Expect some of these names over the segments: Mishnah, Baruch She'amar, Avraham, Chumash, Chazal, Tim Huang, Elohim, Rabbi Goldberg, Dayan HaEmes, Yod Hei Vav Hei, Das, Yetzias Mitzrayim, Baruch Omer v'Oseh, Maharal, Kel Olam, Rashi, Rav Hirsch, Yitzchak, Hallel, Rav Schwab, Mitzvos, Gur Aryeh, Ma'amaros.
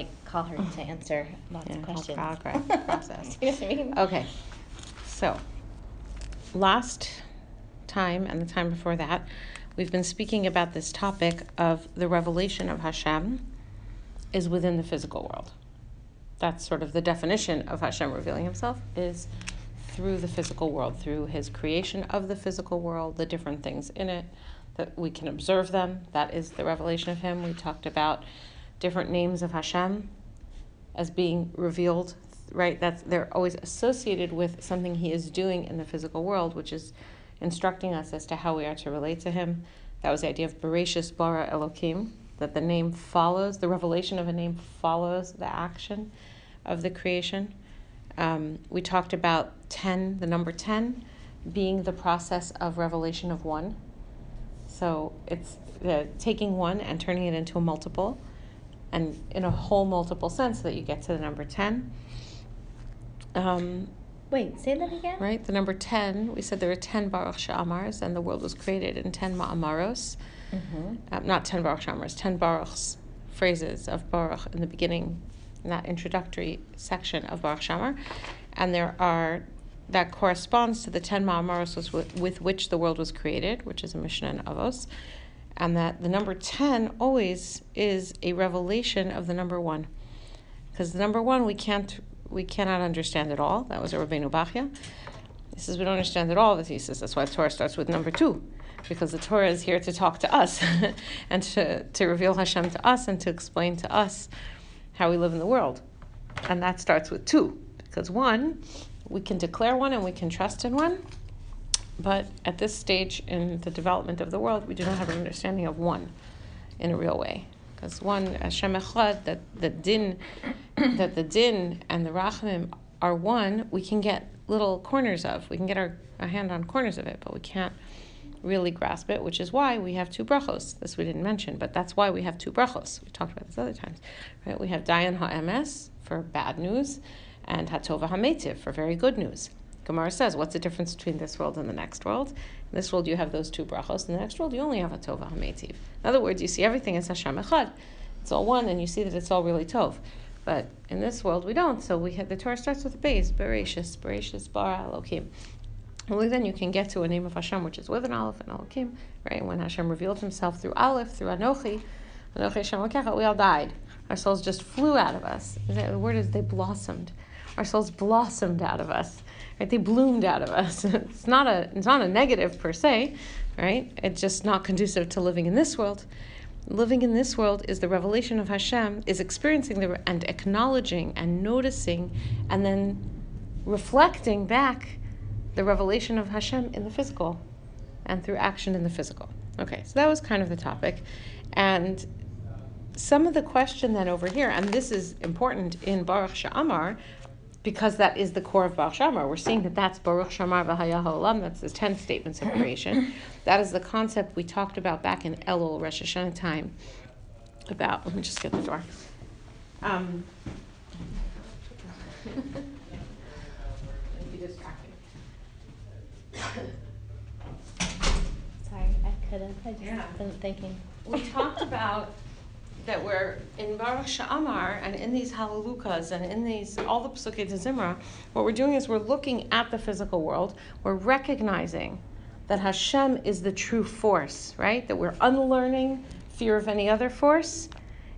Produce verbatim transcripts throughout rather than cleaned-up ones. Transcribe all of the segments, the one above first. like call her to answer lots yeah, of questions. Process. You know what I mean? Okay. So last time and the time before that, we've been speaking about this topic of the revelation of Hashem is within the physical world. That's sort of the definition of Hashem revealing himself, is through the physical world, through his creation of the physical world, the different things in it, that we can observe them. That is the revelation of him. We talked about different names of Hashem as being revealed, right? That's, they're always associated with something he is doing in the physical world, which is instructing us as to how we are to relate to him. That was the idea of Bereshis bara Elohim, that the name follows, the revelation of a name follows the action of the creation. Um, we talked about ten, the number ten, being the process of revelation of one. So it's the taking one and turning it into a multiple, and in a whole multiple sense, that you get to the number ten. Um, Wait, say that again? Right, the number ten, we said there were ten Baruch She'amars, and the world was created in ten Ma'amaros. Mm-hmm. um, not ten Baruch She'amars, ten Baruch's phrases of Baruch in the beginning, in that introductory section of Baruch She'amar. And there are, that corresponds to the ten Ma'amaros with, with which the world was created, which is a Mishnah in Avos. And that the number ten always is a revelation of the number one. Because the number one, we can't... we cannot understand it all. That was a Rabbeinu Bachya. He says, we don't understand at all the thesis. That's why the Torah starts with number two, because the Torah is here to talk to us and to, to reveal Hashem to us and to explain to us how we live in the world. And that starts with two, because one, we can declare one and we can trust in one. But at this stage in the development of the world, we do not have an understanding of one in a real way. Because one, Hashem Echad, that the din, that the din and the rachamim are one. We can get little corners of. We can get our, our hand on corners of it, but we can't really grasp it. Which is why we have two brachos. This we didn't mention, but that's why we have two brachos. We talked about this other times, right? We have Dayan HaEmes for bad news, and Ha-Tovah Ha-Metiv for very good news. Gemara says, what's the difference between this world and the next world? In this world, you have those two brachos. In the next world, you only have a tovah hametiv. In other words, you see everything as Hashem Echad. It's all one, and you see that it's all really tov. But in this world, we don't. So we have, the Torah starts with the base, Bereshis, Bereshis, Bara, Elohim. Only then you can get to a name of Hashem, which is with an Aleph and Elohim, right? When Hashem revealed himself through Aleph, through Anochi, Anochi Hashem Lokecha, we all died. Our souls just flew out of us. The word is they blossomed. Our souls blossomed out of us. Right, they bloomed out of us. It's not a it's not a negative per se, right? It's just not conducive to living in this world. Living in this world is the revelation of Hashem, is experiencing the and acknowledging and noticing and then reflecting back the revelation of Hashem in the physical and through action in the physical. Okay, so that was kind of the topic. And some of the question then over here, and this is important in Baruch She'amar, because that is the core of Baruch She'amar. We're seeing that that's Baruch She'amar v'haya ha'olam. That's the ten statements of creation. That is the concept we talked about back in Elul Rosh Hashanah time. About, let me just get the door. Um, Don't be distracted. Sorry, I couldn't. I just yeah. wasn't thinking. We talked about that we're in Baruch She'amar and in these Halalukas and in these all the Pesukei D'Zimra, what we're doing is we're looking at the physical world. We're recognizing that Hashem is the true force, right? That we're unlearning fear of any other force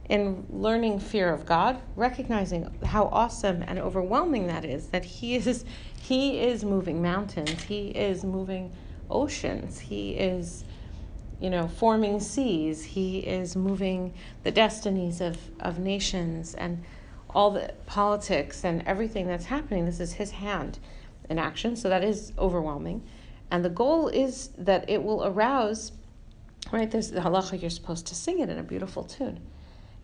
and learning fear of God, recognizing how awesome and overwhelming that is, that He is, He is moving mountains, He is moving oceans, He is, you know, forming seas. He is moving the destinies of, of nations and all the politics and everything that's happening. This is his hand in action, so that is overwhelming. And the goal is that it will arouse, right? There's the halacha, you're supposed to sing it in a beautiful tune.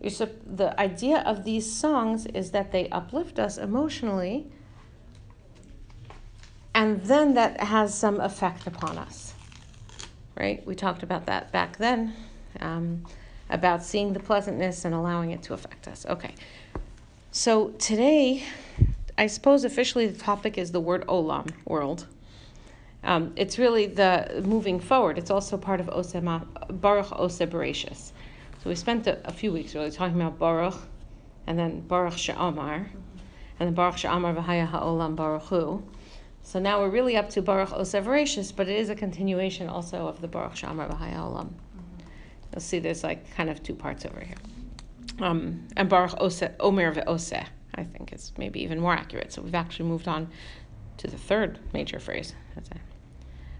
You're su- the idea of these songs is that they uplift us emotionally, and then that has some effect upon us. Right? We talked about that back then, um, about seeing the pleasantness and allowing it to affect us. Okay. So today, I suppose officially the topic is the word olam, world. Um, it's really the moving forward. It's also part of Oseh, Baruch Oseh Bereshis. So we spent a, a few weeks really talking about Baruch and then Baruch She'amar, and then Baruch She'amar v'haya ha'olam Baruch Hu. So now we're really up to Baruch Oseh V'Reshis, but it is a continuation also of the Baruch She'amar v'haya ha'olam. You'll see there's like kind of two parts over here. Um, and Baruch Ose, Omer v'Oseh, I think is maybe even more accurate. So we've actually moved on to the third major phrase. That's a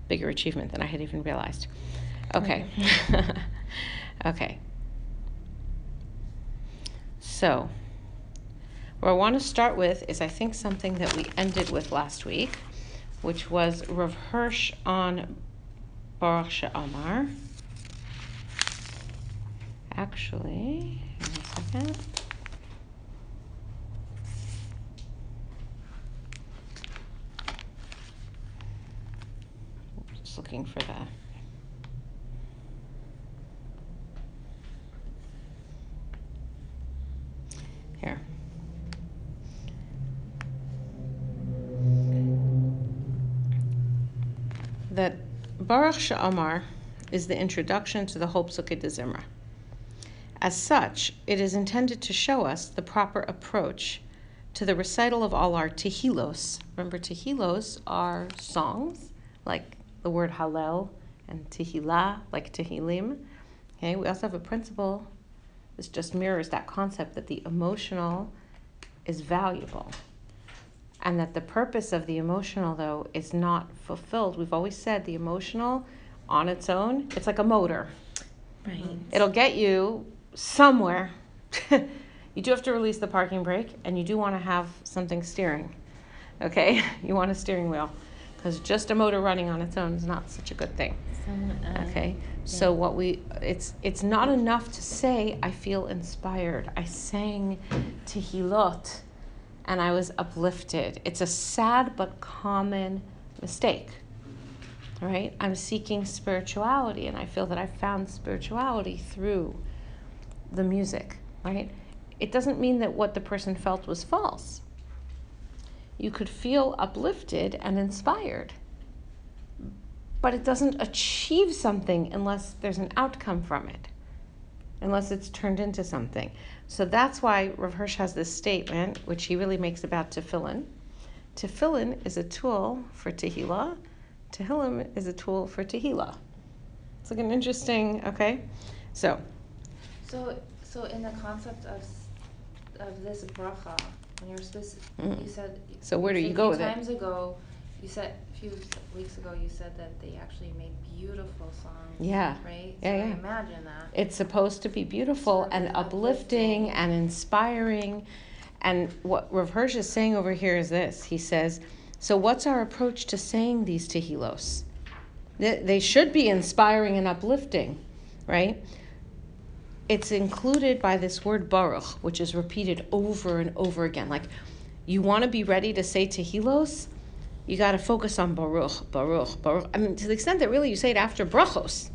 bigger achievement than I had even realized. Okay. Okay. So, what I want to start with is, I think, something that we ended with last week, which was Rav Hirsch on Baruch She'amar. Actually, give me a second. Just looking for the... Here. That Baruch She'amar is the introduction to the whole Psukkah de Zimra. As such, it is intended to show us the proper approach to the recital of all our Tehillos. Remember, Tehillos are songs, like the word Hallel and Tehillah, like Tehillim. Okay, we also have a principle. This just mirrors that concept that the emotional is valuable, and that the purpose of the emotional, though, is not fulfilled. We've always said the emotional on its own, it's like a motor. Right. It'll get you somewhere. You do have to release the parking brake, and you do want to have something steering. Okay? You want a steering wheel, because just a motor running on its own is not such a good thing. Someone, uh, okay, yeah. So what we it's it's not enough to say I feel inspired. I sang Tehillot, and I was uplifted. It's a sad but common mistake. All right, I'm seeking spirituality, and I feel that I found spirituality through the music. Right, it doesn't mean that what the person felt was false. You could feel uplifted and inspired, but it doesn't achieve something unless there's an outcome from it, unless it's turned into something. So that's why Rav Hirsch has this statement, which he really makes about tefillin. Tefillin is a tool for tehillah. Tehillim is a tool for tehillah. It's like an interesting, okay? So. So, so in the concept of of this bracha, when you're specific, mm. you said. So where do you go with it? Times ago, you said a few weeks ago. You said that they actually made beautiful songs. Yeah. Right. Yeah, so yeah. I imagine that. It's supposed to be beautiful so and uplifting, uplifting and inspiring, and what Rav Hirsch is saying over here is this. He says, so what's our approach to saying these tehillos? They, they should be inspiring and uplifting, right? It's included by this word baruch, which is repeated over and over again. Like, you want to be ready to say tehillos, you got to focus on baruch, baruch, baruch. I mean, to the extent that really you say it after brachos,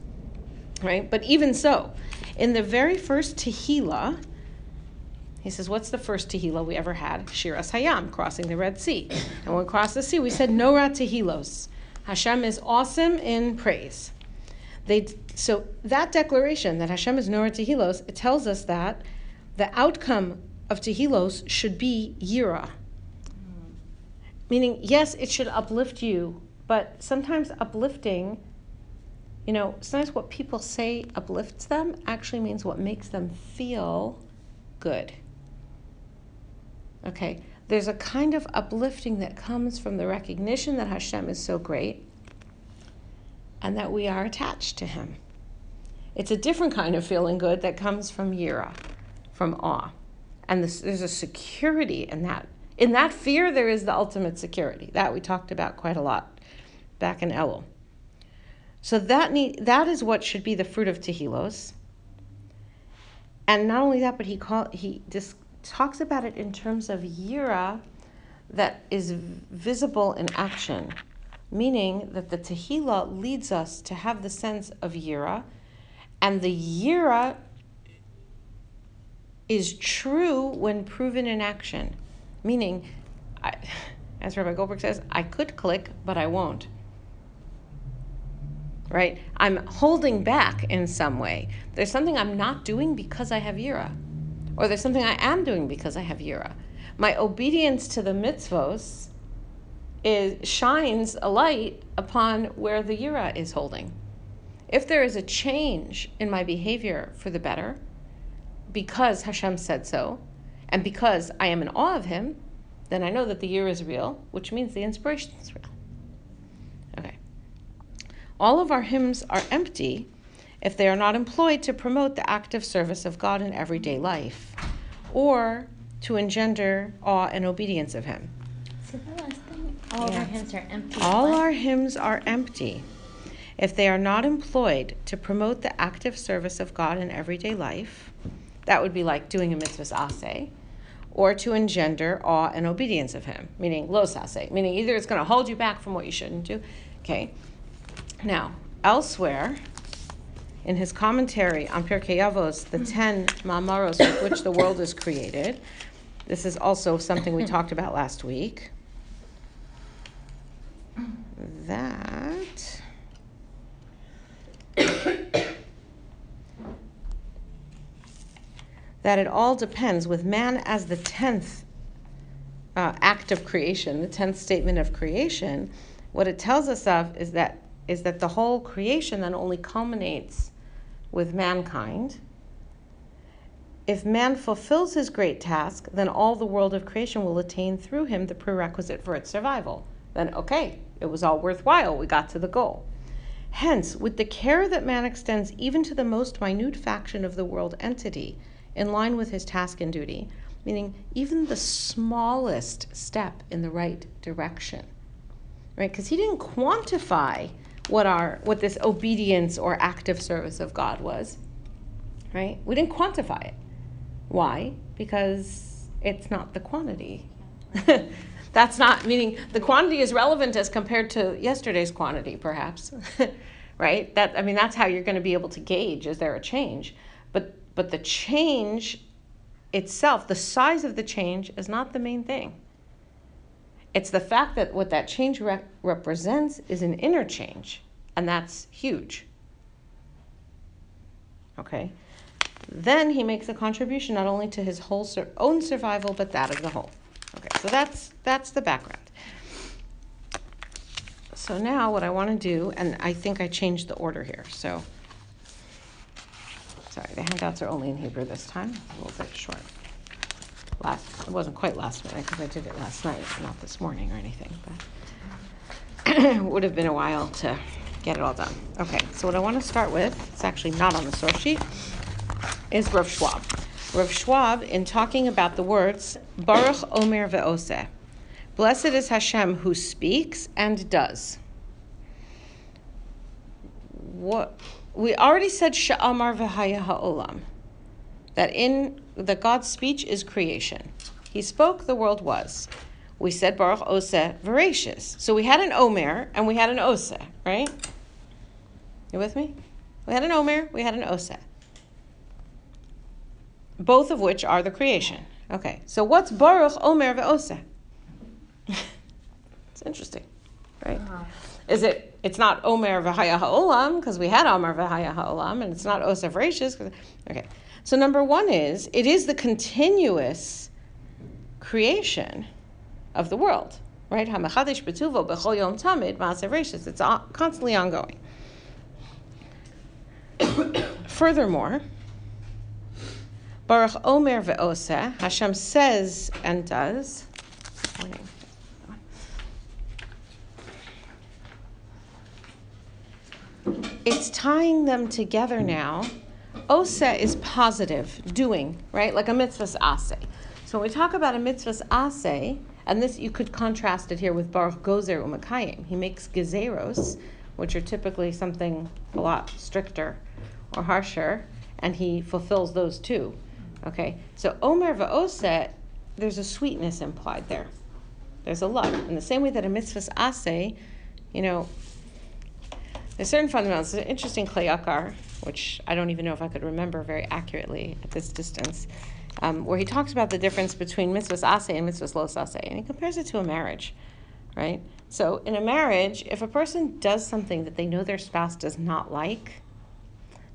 right? But even so, in the very first tehillah, he says, what's the first tehillah we ever had? Shiras Hayam, crossing the Red Sea. And when we crossed the sea, we said, Nora tehillos. Hashem is awesome in praise. They, so that declaration that Hashem is Nora Tehillos, it tells us that the outcome of Tehillos should be Yirah. Mm. Meaning, yes, it should uplift you, but sometimes uplifting, you know, sometimes what people say uplifts them actually means what makes them feel good. Okay, there's a kind of uplifting that comes from the recognition that Hashem is so great, and that we are attached to him. It's a different kind of feeling good that comes from yirah, from awe. And this, there's a security in that. In that fear, there is the ultimate security. That we talked about quite a lot back in Elul. So that need, that is what should be the fruit of Tehillos. And not only that, but he, call, he dis, talks about it in terms of yirah that is visible in action. Meaning that the Tehillah leads us to have the sense of Yirah, and the Yirah is true when proven in action. Meaning, I, as Rabbi Goldberg says, I could click, but I won't. Right? I'm holding back in some way. There's something I'm not doing because I have Yirah. or there's something I am doing because I have Yirah. My obedience to the mitzvos is, shines a light upon where the Yirah is holding. If there is a change in my behavior for the better, because Hashem said so, and because I am in awe of Him, then I know that the Yirah is real, which means the inspiration is real. Okay. All of our hymns are empty if they are not employed to promote the active service of God in everyday life, or to engender awe and obedience of Him. So the last thing, all yeah. of our hymns are empty. All what? Our hymns are empty if they are not employed to promote the active service of God in everyday life. That would be like doing a mitzvah asse, or to engender awe and obedience of Him, meaning los asse, meaning either it's going to hold you back from what you shouldn't do. Okay. Now, elsewhere, in his commentary on Pirkei Avos, the ten ma'amaros with which the world is created, this is also something we talked about last week, that that it all depends, with man as the tenth uh, act of creation, the tenth statement of creation. What it tells us of is that is that the whole creation then only culminates with mankind. If man fulfills his great task, then all the world of creation will attain through him the prerequisite for its survival. Then, okay, it was all worthwhile. We got to the goal. Hence, with the care that man extends even to the most minute faction of the world entity, in line with his task and duty, meaning even the smallest step in the right direction, right? Because he didn't quantify what our what this obedience or active service of God was, right? We didn't quantify it. Why? Because it's not the quantity. That's not, meaning the quantity is relevant as compared to yesterday's quantity, perhaps, right? That I mean, that's how you're going to be able to gauge, is there a change? But but the change itself, the size of the change, is not the main thing. It's the fact that what that change rep- represents is an inner change, and that's huge. Okay. Then he makes a contribution not only to his whole sur- own survival, but that of the whole. Okay, so that's that's the background. So now what I want to do, and I think I changed the order here, so sorry, the handouts are only in Hebrew this time, a little bit short. Last, it wasn't quite last minute because I did it last night, not this morning or anything, but it would have been a while to get it all done. Okay, so what I want to start with, it's actually not on the source sheet, is Rav Schwab. Rav Schwab, in talking about the words, Baruch Omer v'Oseh, blessed is Hashem who speaks and does. What we already said, She'amar v'haya ha'olam, that in that God's speech is creation. He spoke, the world was. We said Baruch Oseh, voracious. So we had an Omer and we had an Oseh, right? You with me? We had an Omer, we had an Oseh, both of which are the creation. Okay, so what's Baruch Omer v'Oseh? It's interesting, right? Uh-huh. Is it, it's not Omer v'haya ha'olam, because we had Omer v'haya ha'olam, and it's not Oseh voracious. Okay, so number one is, it is the continuous creation of the world, right? Ha-mechadish b'tuvo b'chol yom tamid ma'aseh voracious. It's constantly ongoing. Furthermore, Baruch Omer v'Oseh, Hashem says and does. It's tying them together now. Oseh is positive, doing, right? Like a mitzvah's asse. So when we talk about a mitzvah's asse, and this, you could contrast it here with Baruch Gozer U'Mekayim. He makes gezeros, which are typically something a lot stricter or harsher, and he fulfills those too. Okay, so Omer v'Oseh, there's a sweetness implied there. There's a love. In the same way that a mitzvah's asse, you know, there's certain fundamentals. There's an interesting kleyakar, which I don't even know if I could remember very accurately at this distance, um, where he talks about the difference between mitzvah's asse and mitzvah's los asse, and he compares it to a marriage, right? So in a marriage, if a person does something that they know their spouse does not like,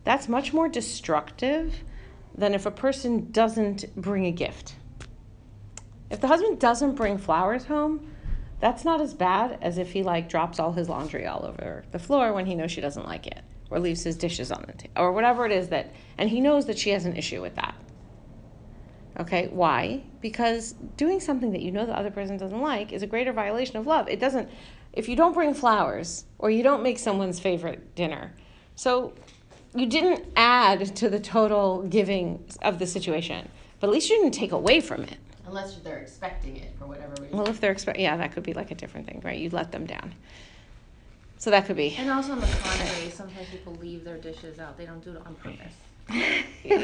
that's much more destructive than if a person doesn't bring a gift. If the husband doesn't bring flowers home, that's not as bad as if he like drops all his laundry all over the floor when he knows she doesn't like it, or leaves his dishes on the table, or whatever it is that, and he knows that she has an issue with that. Okay, why? Because doing something that you know the other person doesn't like is a greater violation of love. It doesn't, if you don't bring flowers, or you don't make someone's favorite dinner, so you didn't add to the total giving of the situation, but at least you didn't take away from it. Unless they're expecting it for whatever reason. Well, if they're expecting, yeah, that could be like a different thing, right? You let them down. So that could be. And also on the contrary, sometimes people leave their dishes out. They don't do it on purpose.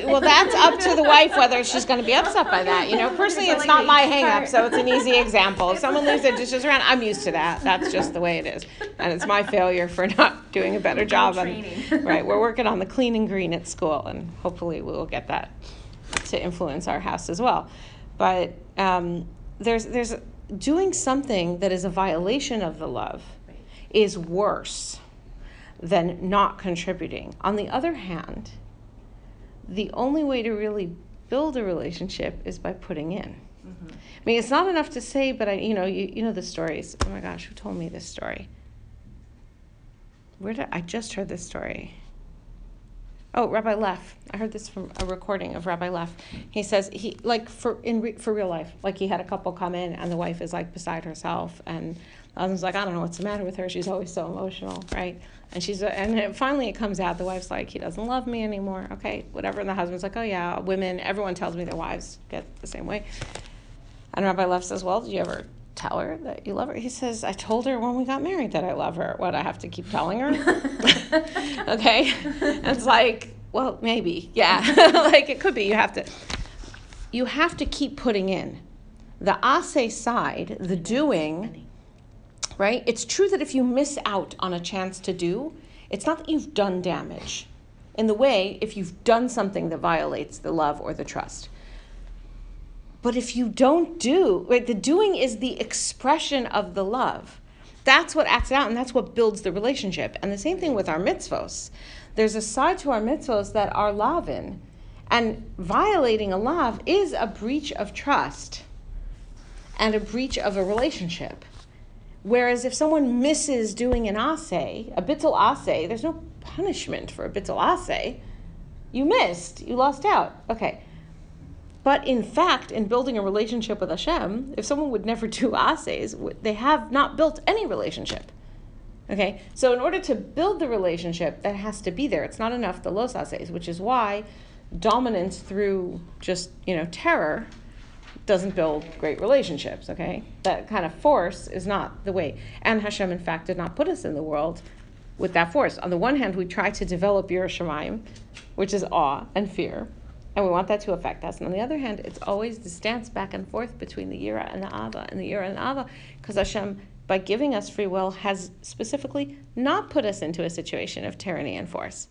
Well, that's up to the wife whether she's going to be upset by that. You know, personally, it's not my hang-up, so it's an easy example. If someone leaves their dishes around, I'm used to that. That's just the way it is. And it's my failure for not doing a better job. And, right, we're working on the clean and green at school, and hopefully we will get that to influence our house as well. But um, there's there's doing something that is a violation of the love is worse than not contributing. On the other hand, the only way to really build a relationship is by putting in. Mm-hmm. I mean, it's not enough to say, but I, you know, you, you know the stories. Oh my gosh, who told me this story? Where did I just heard this story? Oh, Rabbi Leff. I heard this from a recording of Rabbi Leff. He says he like for in re, for real life, like he had a couple come in and the wife is like beside herself and the husband's like, I don't know what's the matter with her. She's always so emotional, right? And she's and it, finally it comes out the wife's like, he doesn't love me anymore. Okay, whatever. And the husband's like, oh yeah, women. Everyone tells me their wives get the same way. And Rabbi Leff says, well, did you ever tell her that you love her? He says, I told her when we got married that I love her. What, I have to keep telling her? Okay. And it's like, well, maybe. Yeah. Like it could be. You have to you have to keep putting in. The asse side, the doing, right? It's true that if you miss out on a chance to do, it's not that you've done damage. In the way, if you've done something that violates the love or the trust. But if you don't do, right, the doing is the expression of the love. That's what acts out, and that's what builds the relationship. And the same thing with our mitzvos. There's a side to our mitzvos that are lavin, and violating a lav is a breach of trust and a breach of a relationship. Whereas if someone misses doing an aseh, a bittul aseh, there's no punishment for a bittul aseh. You missed. You lost out. Okay. But in fact, in building a relationship with Hashem, if someone would never do asses, they have not built any relationship. Okay? So in order to build the relationship, that has to be there. It's not enough, the los asses, which is why dominance through just, you know, terror doesn't build great relationships, okay? That kind of force is not the way. And Hashem, in fact, did not put us in the world with that force. On the one hand, we try to develop Yirah Shamayim, which is awe and fear. And we want that to affect us. And on the other hand, it's always this dance back and forth between the Yirah and the Ava and the Yirah and the Ava, because Hashem, by giving us free will, has specifically not put us into a situation of tyranny and force,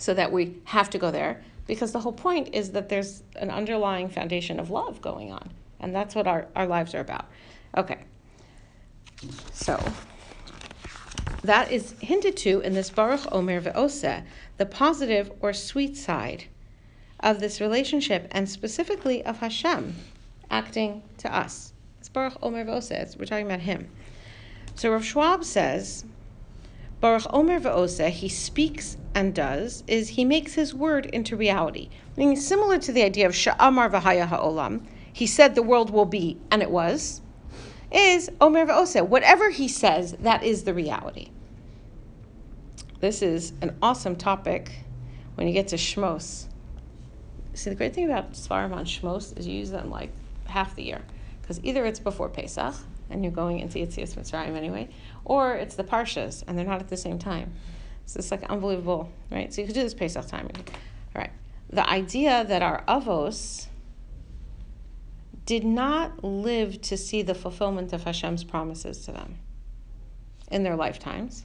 so that we have to go there, because the whole point is that there's an underlying foundation of love going on. And that's what our, our lives are about. Okay. So that is hinted to in this Baruch Omer v'Oseh, the positive or sweet side of this relationship, and specifically of Hashem acting to us. It's Baruch Omer v'Oseh, we're talking about him. So Rav Schwab says, Baruch Omer v'Oseh, he speaks and does, is he makes his word into reality. Meaning similar to the idea of She'amar v'haya ha'olam, he said the world will be, and it was, is Omer v'Oseh. Whatever he says, that is the reality. This is an awesome topic when you get to Shmos. See, the great thing about Svarim on Shmos is you use them like half the year, because either it's before Pesach and you're going into Yetzias Mitzrayim anyway, or it's the Parshas and they're not at the same time. So it's like unbelievable, right? So you could do this Pesach time. All right. The idea that our avos did not live to see the fulfillment of Hashem's promises to them in their lifetimes,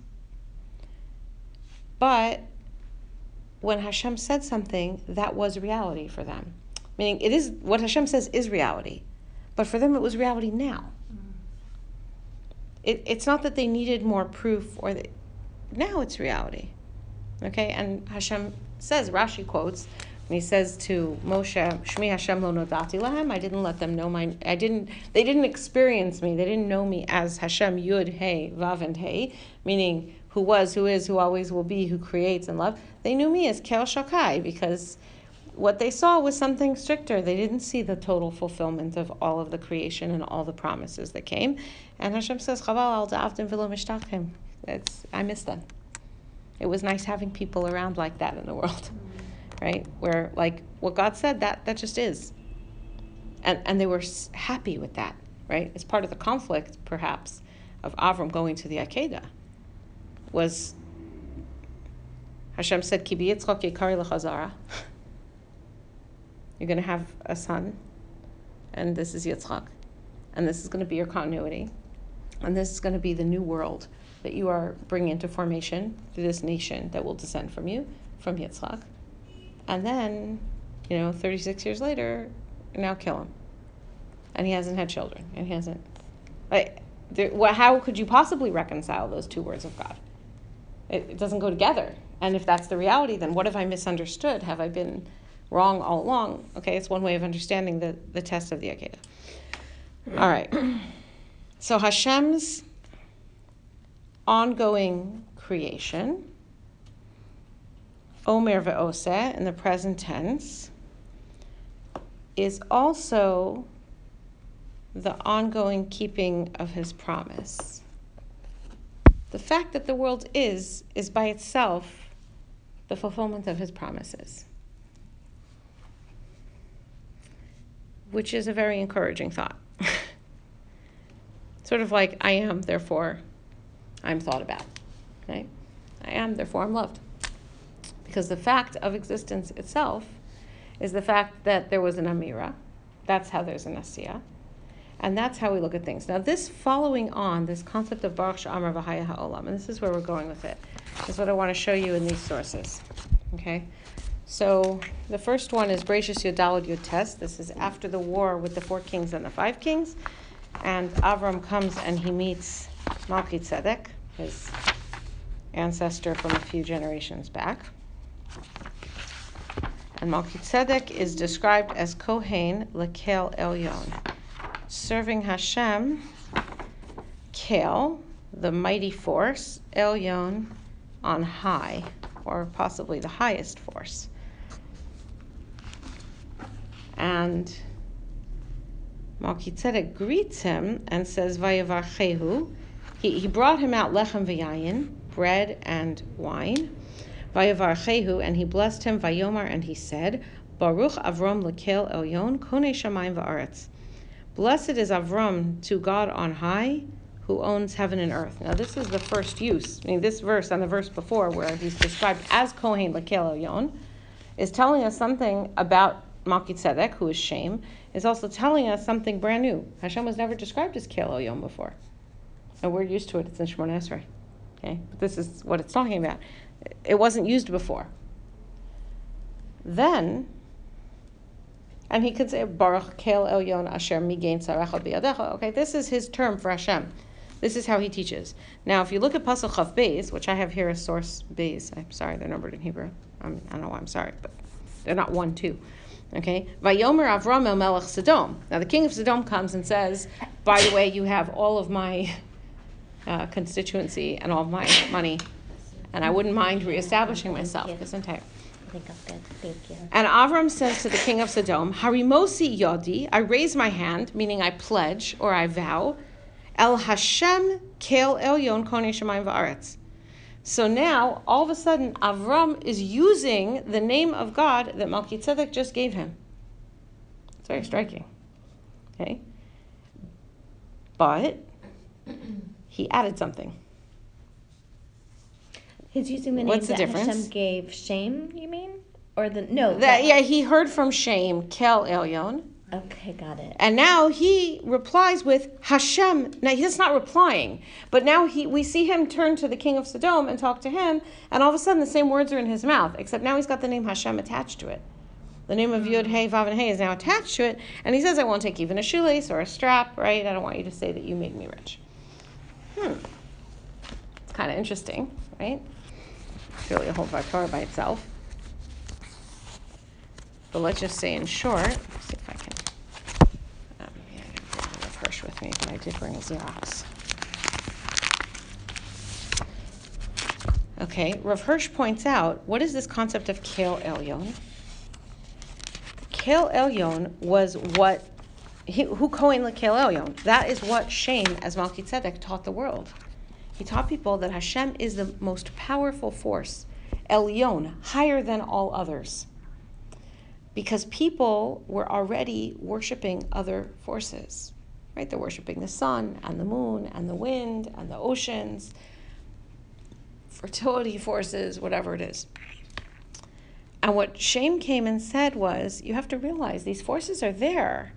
but when Hashem said something, that was reality for them. Meaning, it is what Hashem says is reality. But for them, it was reality now. Mm-hmm. It, it's not that they needed more proof, or that, now it's reality. Okay? And Hashem says, Rashi quotes, And he says to Moshe, Shmi Hashem lo nodati lahem. I didn't let them know my, I didn't, they didn't experience me. They didn't know me as Hashem Yod Hei Vav and Hei, meaning who was, who is, who always will be, who creates and loves. They knew me as Kel Shakai because what they saw was something stricter. They didn't see the total fulfillment of all of the creation and all the promises that came. And Hashem says, Chaval al da'avdim v'lo mishtachim. That's, I miss them. It was nice having people around like that in the world. Right? Where, like, what God said, that that just is. And and they were happy with that, right? It's part of the conflict, perhaps, of Avram going to the Akedah. Was, Hashem said, Ki bi Yitzchak yikari l'chazara. You're going to have a son, and this is Yitzchak. And this is going to be your continuity. And this is going to be the new world that you are bringing into formation through this nation that will descend from you, from Yitzchak. And then, you know, thirty-six years later, now kill him. And he hasn't had children. And he hasn't. Like, there, well, how could you possibly reconcile those two words of God? It, it doesn't go together. And if that's the reality, then what have I misunderstood? Have I been wrong all along? Okay, it's one way of understanding the, the test of the Akedah. All right. So Hashem's ongoing creation, Omer v'Oseh, in the present tense, is also the ongoing keeping of his promise. The fact that the world is, is by itself the fulfillment of his promises, which is a very encouraging thought. Sort of like, I am, therefore I'm thought about, right? I am, therefore I'm loved. Because the fact of existence itself is the fact that there was an Amira. That's how there's an Asiya. And that's how we look at things. Now this following on, this concept of Baruch She'amar v'Haya Ha'olam, and this is where we're going with it, is what I want to show you in these sources. Okay? So the first one is Bereshis Yod Daled Yod Tes. This is after the war with the four kings and the five kings. And Avram comes and he meets Malki Tzedek, his ancestor from a few generations back. And Malki Tzedek is described as Kohen leKel Elyon, serving Hashem, Kel, the mighty force, Elyon, on high, or possibly the highest force. And Malki Tzedek greets him and says, Vayevarchehu. He, he brought him out lechem v'yayin, bread and wine. Vayevarchehu, and he blessed him, Vayomar, and he said, Baruch Avram leKel Elyon, Konei Shamayim v'Aretz. Blessed is Avram to God on high, who owns heaven and earth. Now this is the first use. I mean, this verse and the verse before, where he's described as Kohen leKel Elyon, is telling us something about Malki Tzedek, who is Shem, is also telling us something brand new. Hashem was never described as Kel Elyon before. And we're used to it. It's in Shemona Esrei. Okay? But this is what it's talking about. It wasn't used before. Then, and he could say, Baruch Kel Elyon Asher Migain Tzarecha B'yadecha. Okay, this is his term for Hashem. This is how he teaches. Now, if you look at Pasuk Chav Beis, which I have here as source Beis, I'm sorry, they're numbered in Hebrew. I'm, I don't know why I'm sorry, but they're not one, two. Okay, Vayomer Avram El Melech Sodom. Now the king of Sodom comes and says, by the way, you have all of my uh, constituency and all of my money, and I wouldn't mind reestablishing myself. This entire. And Avram says to the king of Sodom, Harimosi Yodi, I raise my hand, meaning I pledge or I vow, El Hashem Kel Elyon Konei Shamayim V'Aretz. So now, all of a sudden, Avram is using the name of God that Malki Tzedek just gave him. It's very striking. Okay? But he added something. He's using the name What's that the difference? Hashem gave Shem, you mean? Or the no. That, that yeah, he heard from Shem, Kel Elyon. Okay, got it. And now he replies with Hashem. Now he's not replying, but now he we see him turn to the king of Sodom and talk to him, and all of a sudden the same words are in his mouth, except now he's got the name Hashem attached to it. The name of Yod Hei Vav and Hei is now attached to it, and he says, I won't take even a shoelace or a strap, right? I don't want you to say that you made me rich. Hmm. It's kind of interesting, right? It's really a whole Torah by itself. But let's just say in short, let's see if I can, um, yeah, I didn't bring Rav Hirsch with me, but I did bring a Xerox. Okay, Rav Hirsch points out, what is this concept of Kel Elyon? Kel Elyon was what, he, who coined the Kel Elyon? That is what Shem, as Malki Tzedek, taught the world. He taught people that Hashem is the most powerful force, Elyon, higher than all others. Because people were already worshiping other forces, right? They're worshiping the sun and the moon and the wind and the oceans, fertility forces, whatever it is. And what Shem came and said was, you have to realize these forces are there,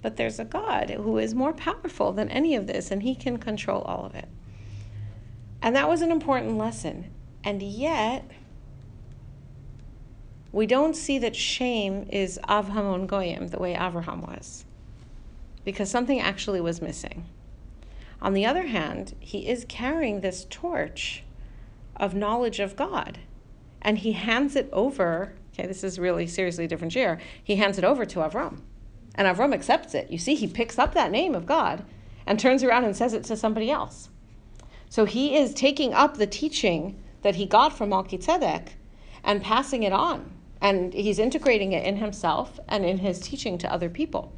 but there's a God who is more powerful than any of this, and he can control all of it. And that was an important lesson. And yet, we don't see that Shem is Av HaMongayim the way Avraham was, because something actually was missing. On the other hand, he is carrying this torch of knowledge of God, and he hands it over. Okay, this is really seriously different year. He hands it over to Avram, and Avram accepts it. You see, he picks up that name of God and turns around and says it to somebody else. So he is taking up the teaching that he got from Malki Tzedek and passing it on, and he's integrating it in himself and in his teaching to other people.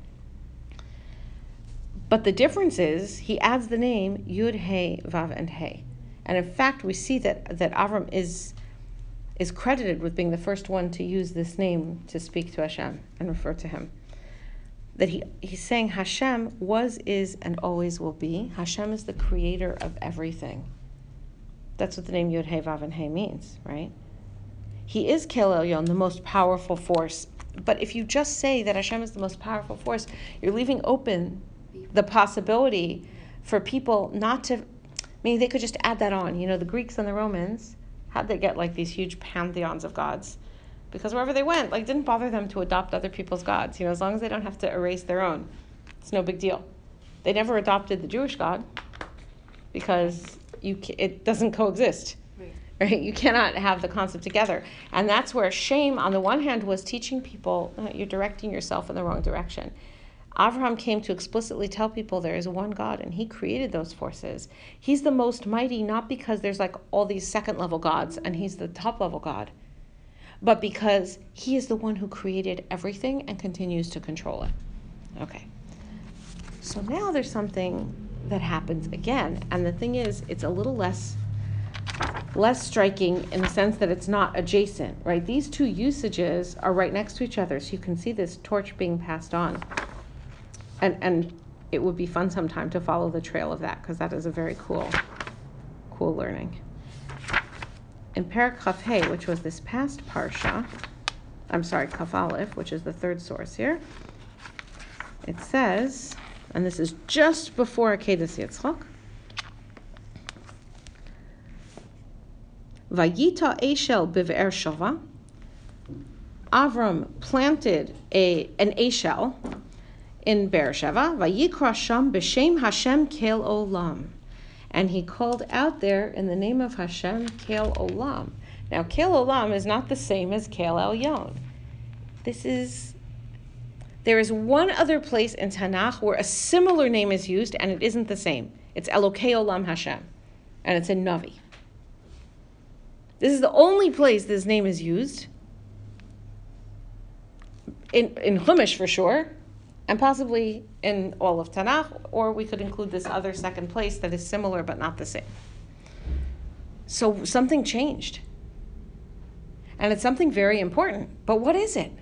But the difference is he adds the name Yod Hei Vav Hei, and in fact we see that that Avram is is credited with being the first one to use this name to speak to Hashem and refer to him. That he, he's saying Hashem was, is, and always will be. Hashem is the creator of everything. That's what the name Yod Hei Vav Hei means, right? He is Kel Elyon, the most powerful force. But if you just say that Hashem is the most powerful force, you're leaving open the possibility for people not to, I mean, they could just add that on. You know, the Greeks and the Romans, how'd they get like these huge pantheons of gods? Because wherever they went, like, didn't bother them to adopt other people's gods. You know, as long as they don't have to erase their own, it's no big deal. They never adopted the Jewish God because you it doesn't coexist. Right. Right? You cannot have the concept together. And that's where Shem, on the one hand, was teaching people, uh, you're directing yourself in the wrong direction. Avraham came to explicitly tell people there is one God, and he created those forces. He's the most mighty, not because there's like all these second-level gods and he's the top-level God, but because he is the one who created everything and continues to control it. Okay. So now there's something that happens again, and the thing is, it's a little less less striking in the sense that it's not adjacent, right? These two usages are right next to each other, so you can see this torch being passed on. And and it would be fun sometime to follow the trail of that, because that is a very cool, cool learning. In Perek Chaf Hei, which was this past Parsha, I'm sorry, Chaf Aleph, which is the third source here, it says, and this is just before Akedas Yitzchak, Vayita Eishel b've'er shava. Avram planted a an Eishel in Be'er Sheva. Vayikra sham b'shem Hashem Kel Olam. And he called out there in the name of Hashem, Kel Olam. Now, Kel Olam is not the same as Kel Elyon. This is, there is one other place in Tanakh where a similar name is used, and it isn't the same. It's Elokei Olam Hashem, and it's in Navi. This is the only place this name is used, in, in Chumash for sure, and possibly in all of Tanakh, or we could include this other second place that is similar but not the same. So something changed. And it's something very important. But what is it?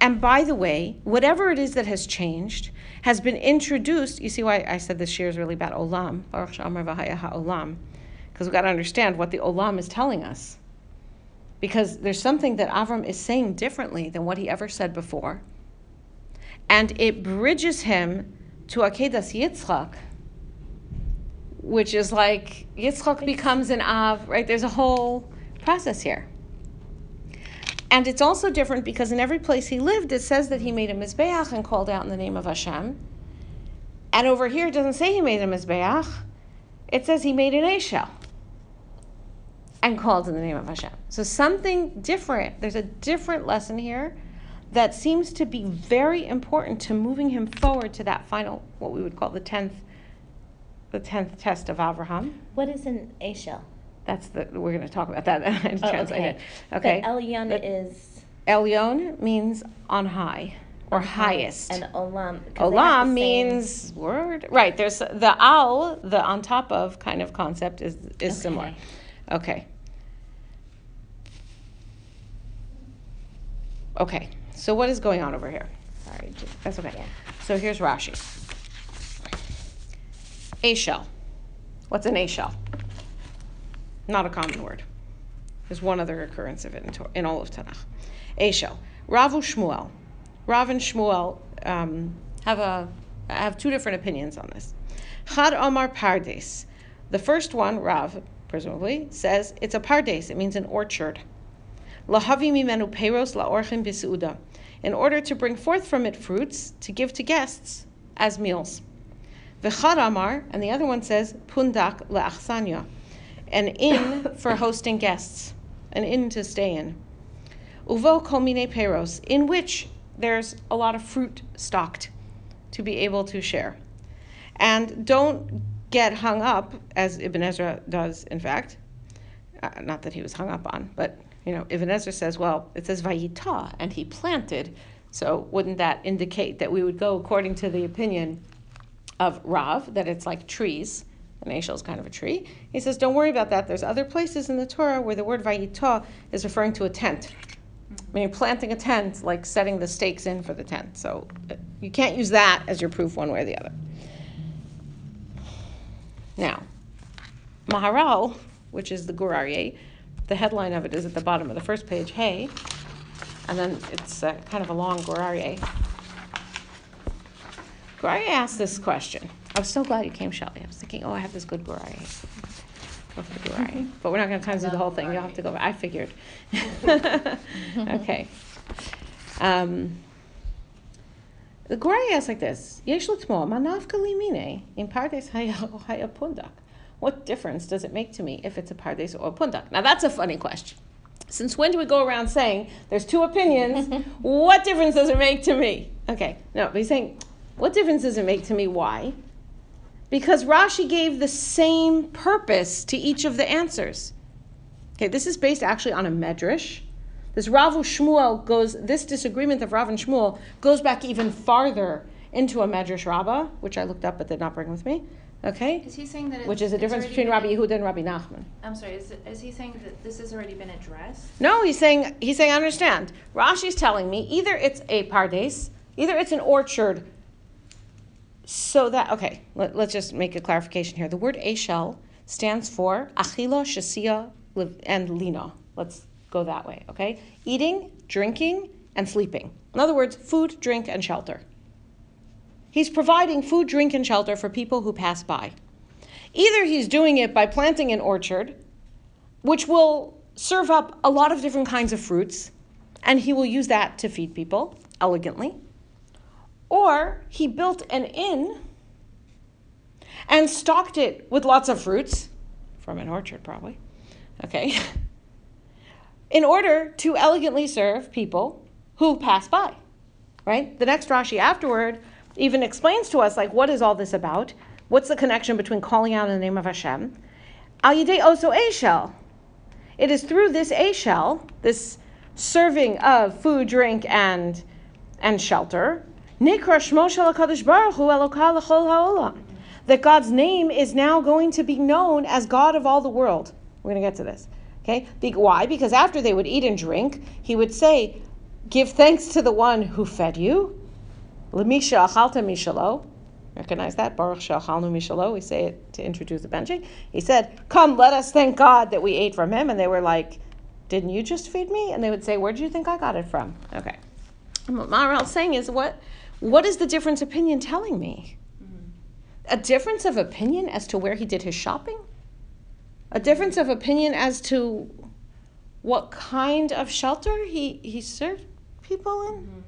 And by the way, whatever it is that has changed has been introduced. You see why I said this year is really about Olam, Baruch She'amar Olam, because we've got to understand what the Olam is telling us. Because there's something that Avram is saying differently than what he ever said before. And it bridges him to Akedas Yitzchak, which is like Yitzchak becomes an Av, right? There's a whole process here. And it's also different because in every place he lived, it says that he made a Mizbeach and called out in the name of Hashem. And over here, it doesn't say he made a Mizbeach. It says he made an Eishel and called in the name of Hashem. So something different. There's a different lesson here that seems to be very important to moving him forward to that final, what we would call the tenth, the tenth test of Avraham. What is an Eishel? That's the, we're going to talk about that. I oh, translated. Okay. Okay. But Elyon but is? Elyon means on high or on highest. And Olam. Olam means word. Right. There's the al, the on top of kind of concept is is okay. similar. Okay. Okay. So what is going on over here? Sorry, that's okay. Yeah. So here's Rashi. Eishel. What's an Eishel? Not a common word. There's one other occurrence of it in, in all of Tanakh. Eishel. Rav and Shmuel. Rav and Shmuel um, have a have two different opinions on this. Chad Omar Pardes. The first one, Rav, presumably, says it's a Pardes. It means an orchard. Lahavi mimenu peiros laorchim b'seuda. In order to bring forth from it fruits to give to guests as meals. V'chad amar, and the other one says, pundak la'achsanya, an inn for hosting guests, an inn to stay in. Uvo kol minei peiros, in which there's a lot of fruit stocked to be able to share. And don't get hung up, as Ibn Ezra does, in fact, uh, not that he was hung up on, but you know, Ibn Ezra says, well, it says vayita, and he planted, so wouldn't that indicate that we would go according to the opinion of Rav, that it's like trees, and Eishel is kind of a tree. He says, don't worry about that. There's other places in the Torah where the word vayitah is referring to a tent. I mean, planting a tent, like setting the stakes in for the tent. So you can't use that as your proof one way or the other. Now, Maharal, which is the Gur Aryeh, the headline of it is at the bottom of the first page, hey, and then it's uh, kind of a long Gur Aryeh. Gur Aryeh asked this question. I was so glad you came, Shelley. I was thinking, oh, I have this good Gur Aryeh. Go for the Gur Aryeh. Mm-hmm. But we're not going to kind of do the whole thing. You'll have to go back. I figured. Okay. Um, the Gur Aryeh asks like this. What difference does it make to me if it's a pardes or a pundak? Now, that's a funny question. Since when do we go around saying, there's two opinions, what difference does it make to me? Okay. No, but he's saying, what difference does it make to me? Why? Because Rashi gave the same purpose to each of the answers. Okay, this is based actually on a medrash. This Rav Shmuel goes, this disagreement of Rav and Shmuel goes back even farther into a medrash rabbah, which I looked up but did not bring with me. Okay? Is he saying that it's, which is the difference between Rabbi Yehuda and Rabbi Nachman. I'm sorry, is, is he saying that this has already been addressed? No, he's saying, he's saying, I understand. Rashi's telling me either it's a pardes, either it's an orchard. So that, okay, let, let's just make a clarification here. The word Eishel stands for Achila, Shasia, and Lina. Let's go that way, okay? Eating, drinking, and sleeping. In other words, food, drink, and shelter. He's providing food, drink, and shelter for people who pass by. Either he's doing it by planting an orchard, which will serve up a lot of different kinds of fruits, and he will use that to feed people elegantly. Or he built an inn and stocked it with lots of fruits, from an orchard probably, okay, in order to elegantly serve people who pass by, right? The next Rashi afterward even explains to us, like, what is all this about? What's the connection between calling out in the name of Hashem? Al yidei oso Eishel. It is through this Eishel, this serving of food, drink, and, and shelter, that God's name is now going to be known as God of all the world. We're going to get to this. Okay? Why? Because after they would eat and drink, he would say, give thanks to the one who fed you. L'misha achalta mishalo. Recognize that? Baruch She'achalnu mishalo. We say it to introduce the benching. He said, come, let us thank God that we ate from him. And they were like, didn't you just feed me? And they would say, where do you think I got it from? Okay. And what Maharal's saying is, what... What is the difference opinion telling me? Mm-hmm. A difference of opinion as to where he did his shopping? A difference of opinion as to what kind of shelter he, he served people in? Mm-hmm.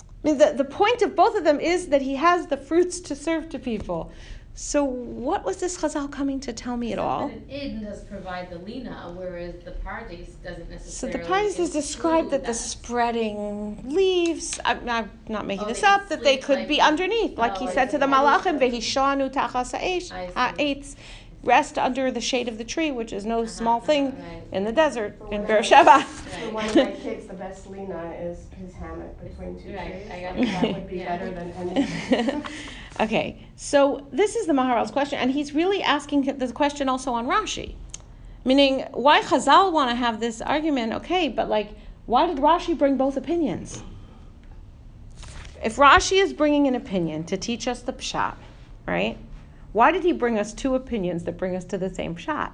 I mean, the, the point of both of them is that he has the fruits to serve to people. So what was this Chazal coming to tell me at all? An id does provide the lina, whereas the pardes doesn't necessarily. So the pardes is described that, that the spreading leaves, I'm, I'm not making oh, this up, that they could like, be underneath. Like oh, he said to the malachim, vehishanu tachas ha'etz, rest under the shade of the tree, which is no uh-huh, small thing right. in the desert for in Beersheba. For one of my kids, the best lina is his hammock between two right. trees. I got it. That would be yeah. better than anything. Okay, so this is the Maharal's question, and he's really asking the question also on Rashi, meaning why Chazal want to have this argument, okay, but like, why did Rashi bring both opinions? If Rashi is bringing an opinion to teach us the pshat, right, why did he bring us two opinions that bring us to the same pshat?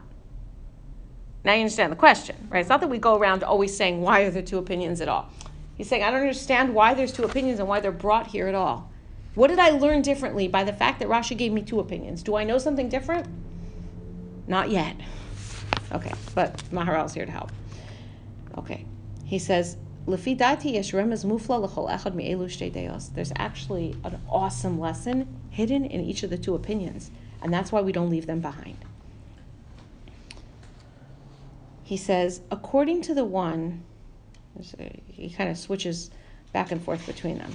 Now you understand the question, right? It's not that we go around always saying, why are there two opinions at all? He's saying, I don't understand why there's two opinions and why they're brought here at all. What did I learn differently by the fact that Rashi gave me two opinions? Do I know something different? Not yet. Okay, but Maharal's here to help. Okay, he says, Lefi dati yesh remez mufla lechol echad mi'elu shtei deos. There's actually an awesome lesson hidden in each of the two opinions, and that's why we don't leave them behind. He says, according to the one, he kind of switches back and forth between them.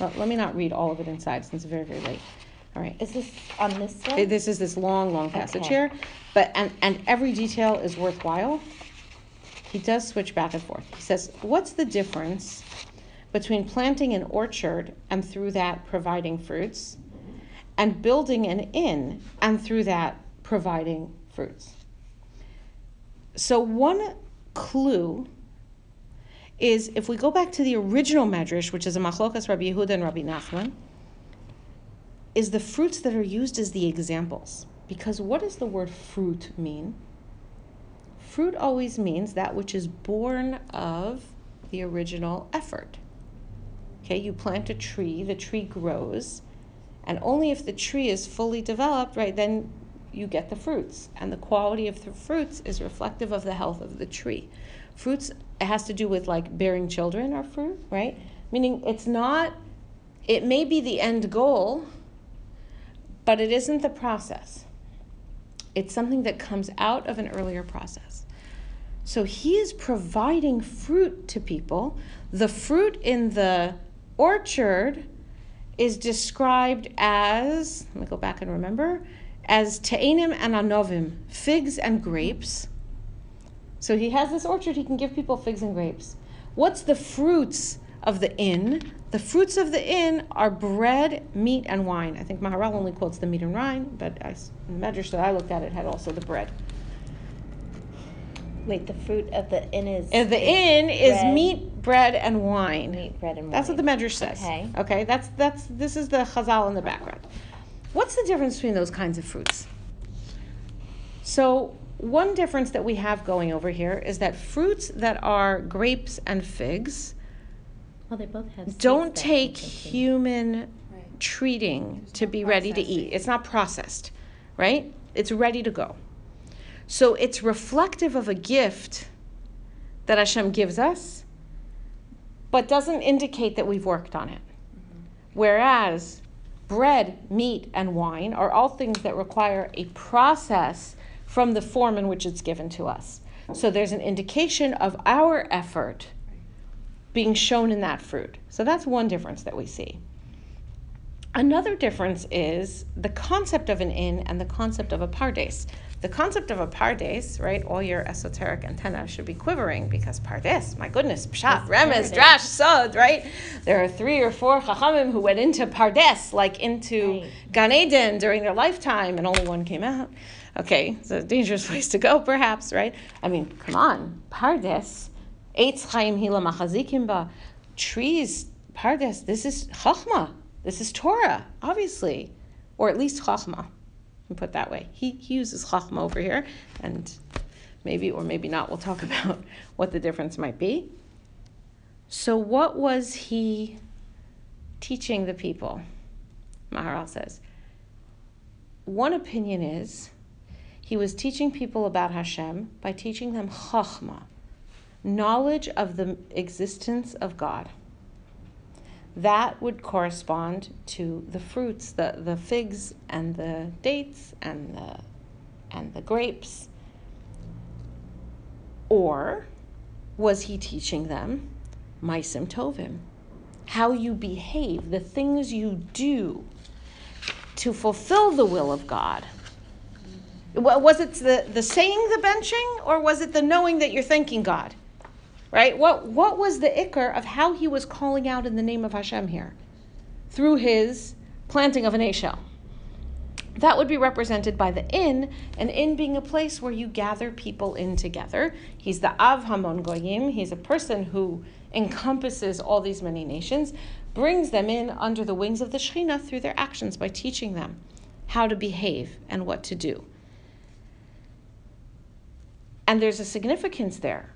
Well, let me not read all of it inside since it's very, very late. All right. Is this on this one? This is this long, long passage okay. here. But and, and every detail is worthwhile. He does switch back and forth. He says, what's the difference between planting an orchard and through that providing fruits, and building an inn and through that providing fruits? So one clue is if we go back to the original medrash, which is a machlokas Rabbi Yehuda and Rabbi Nachman, is the fruits that are used as the examples. Because what does the word fruit mean? Fruit always means that which is born of the original effort. Okay, you plant a tree, the tree grows, and only if the tree is fully developed, right, then you get the fruits. And the quality of the fruits is reflective of the health of the tree. Fruits, it has to do with like bearing children or fruit, right? Meaning it's not, it may be the end goal, but it isn't the process. It's something that comes out of an earlier process. So he is providing fruit to people. The fruit in the orchard is described as, let me go back and remember, as te'enim and anovim, figs and grapes. So he has this orchard, he can give people figs and grapes. What's the fruits of the inn? The fruits of the inn are bread, meat, and wine. I think Maharal only quotes the meat and wine, but I, in the medrash that I looked at, it had also the bread. Wait, the fruit of the inn is? And the inn is bread, meat, bread, and wine. Meat, bread, and wine. That's what the medrash says. Okay. Okay, that's, that's, this is the Chazal in the background. What's the difference between those kinds of fruits? So, one difference that we have going over here is that fruits that are grapes and figs well, they both have don't take human right. treating There's to no be processing. Ready to eat. It's not processed, right? It's ready to go. So it's reflective of a gift that Hashem gives us, but doesn't indicate that we've worked on it. Mm-hmm. Whereas bread, meat, and wine are all things that require a process from the form in which it's given to us. So there's an indication of our effort being shown in that fruit. So that's one difference that we see. Another difference is the concept of an inn and the concept of a pardes. The concept of a pardes, right, all your esoteric antenna should be quivering because pardes, my goodness, pshat, remez, drash, sod, right? There are three or four chachamim who went into pardes, like into right. Gan Eden during their lifetime, and only one came out. Okay, it's a dangerous place to go, perhaps, right? I mean, come on, pardes, eitz chaim hila machazikim ba, trees, pardes, this is chachmah, this is Torah, obviously, or at least chachmah, put that way. He, he uses chachmah over here, and maybe or maybe not, we'll talk about what the difference might be. So what was he teaching the people? Maharal says, one opinion is, he was teaching people about Hashem by teaching them chachma, knowledge of the existence of God. that would correspond to the fruits, the, the figs and the dates and the and the grapes. Or was he teaching them Maisim Tovim? How you behave, the things you do to fulfill the will of God. Was it the, the saying the benching, or was it the knowing that you're thanking God? Right? What what was the ikar of how he was calling out in the name of Hashem here? Through his planting of an Eishel. That would be represented by the inn, an inn being a place where you gather people in together. He's the Av HaMongayim. He's a person who encompasses all these many nations, brings them in under the wings of the Shekhinah through their actions by teaching them how to behave and what to do. And there's a significance there,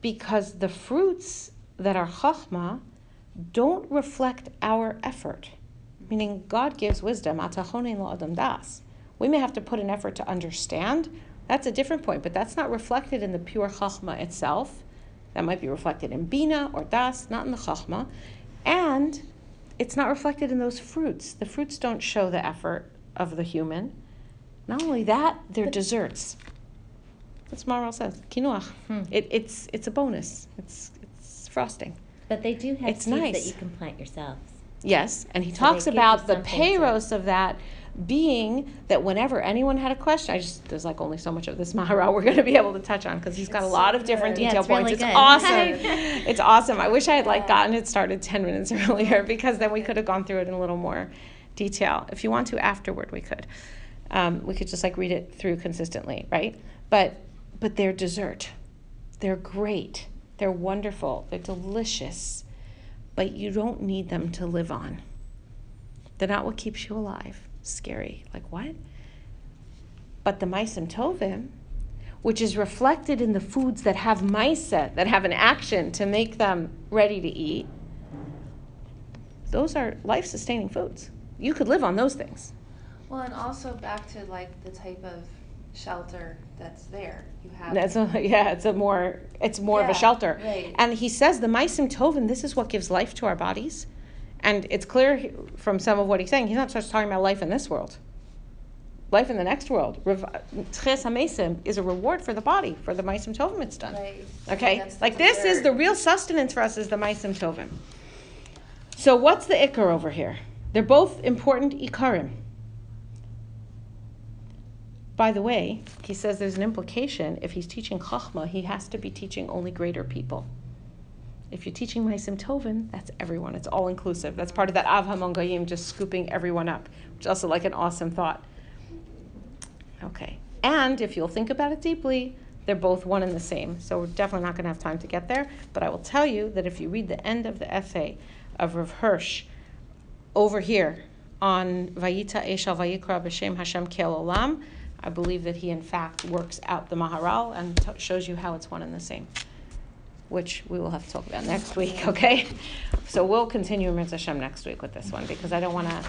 because the fruits that are Chachmah don't reflect our effort. Meaning God gives wisdom. We may have to put an effort to understand. That's a different point, but that's not reflected in the pure Chachmah itself. That might be reflected in Bina or Das, not in the Chachmah. And it's not reflected in those fruits. The fruits don't show the effort of the human. Not only that, they're desserts. That's what Maharal says. Kinuach. Hmm. It, it's it's a bonus. It's it's frosting. But they do have it's seeds nice. that you can plant yourselves. Yes, and he so talks about the peiros to... of that being that whenever anyone had a question, I just there's like only so much of this Maharal we're going to be able to touch on, because he's got it's a lot of different good. detail yeah, it's points. Really it's good. awesome. It's awesome. I wish I had like gotten it started ten minutes earlier, because then we could have gone through it in a little more detail. If you want to afterward, we could. Um, we could just like read it through consistently, right? But But they're dessert. They're great. They're wonderful. They're delicious. But you don't need them to live on. They're not what keeps you alive. Scary. Like what? But the Maisim Tovim, which is reflected in the foods that have Maisa, that have an action to make them ready to eat, those are life-sustaining foods. You could live on those things. Well, and also back to like the type of shelter that's there. You have that's a, yeah, it's a more it's more yeah, of a shelter. Right. And he says the Maisim Tovim, this is what gives life to our bodies. And it's clear from some of what he's saying, he's not just talking about life in this world. Life in the next world. Tches HaMaisim is a reward for the body, for the Maisim Tovim it's done. Right. Okay? Yeah, like this dessert. Is the real sustenance for us is the Maisim Tovim. So what's the Ikar over here? They're both important Ikarim. By the way, he says there's an implication. If he's teaching Chachma, he has to be teaching only greater people. If you're teaching Maisim Tovim, that's everyone. It's all-inclusive. That's part of that Av HaMongayim, just scooping everyone up, which is also like an awesome thought. Okay. And if you'll think about it deeply, they're both one and the same. So we're definitely not going to have time to get there. But I will tell you that if you read the end of the essay of Rav Hirsch over here on Vayita Eishel Vayikra B'Shem Hashem Kel Olam, I believe that he, in fact, works out the Maharal and t- shows you how it's one and the same, which we will have to talk about next week, okay? So we'll continue Mitzvah Hashem next week with this one, because I don't want to,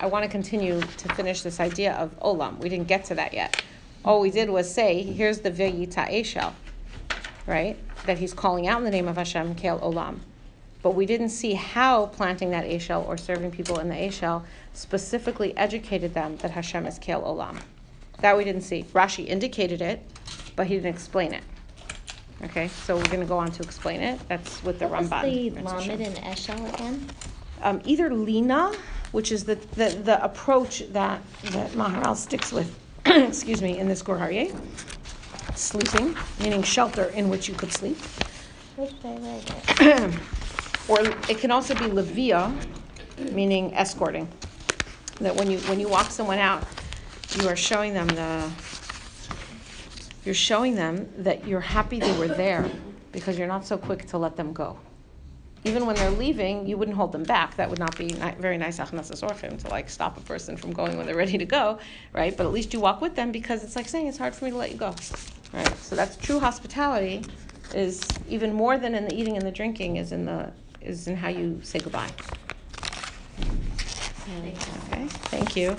I want to continue to finish this idea of Olam. We didn't get to that yet. All we did was say, here's the V'yita Eishel, right, that he's calling out in the name of Hashem, Kel Olam. But we didn't see how planting that Eishel or serving people in the Eishel specifically educated them that Hashem is Kel Olam. That we didn't see. Rashi indicated it, but he didn't explain it. Okay, so we're going to go on to explain it. That's with the Ramban. What was the Lamed and Eshel again? Um, either Lina, which is the, the, the approach that, that Maharal sticks with, excuse me, in this Gur Aryeh, sleeping, meaning shelter in which you could sleep. Which I read it. Or it can also be Levia, meaning escorting. That when you when you walk someone out, you are showing them the. You're showing them that you're happy they were there, because you're not so quick to let them go. Even when they're leaving, you wouldn't hold them back. That would not be very nice achnasas orchim to like stop a person from going when they're ready to go, right? But at least you walk with them, because it's like saying it's hard for me to let you go, right? So that's true hospitality, is even more than in the eating and the drinking is in the is in how you say goodbye. Okay, thank you.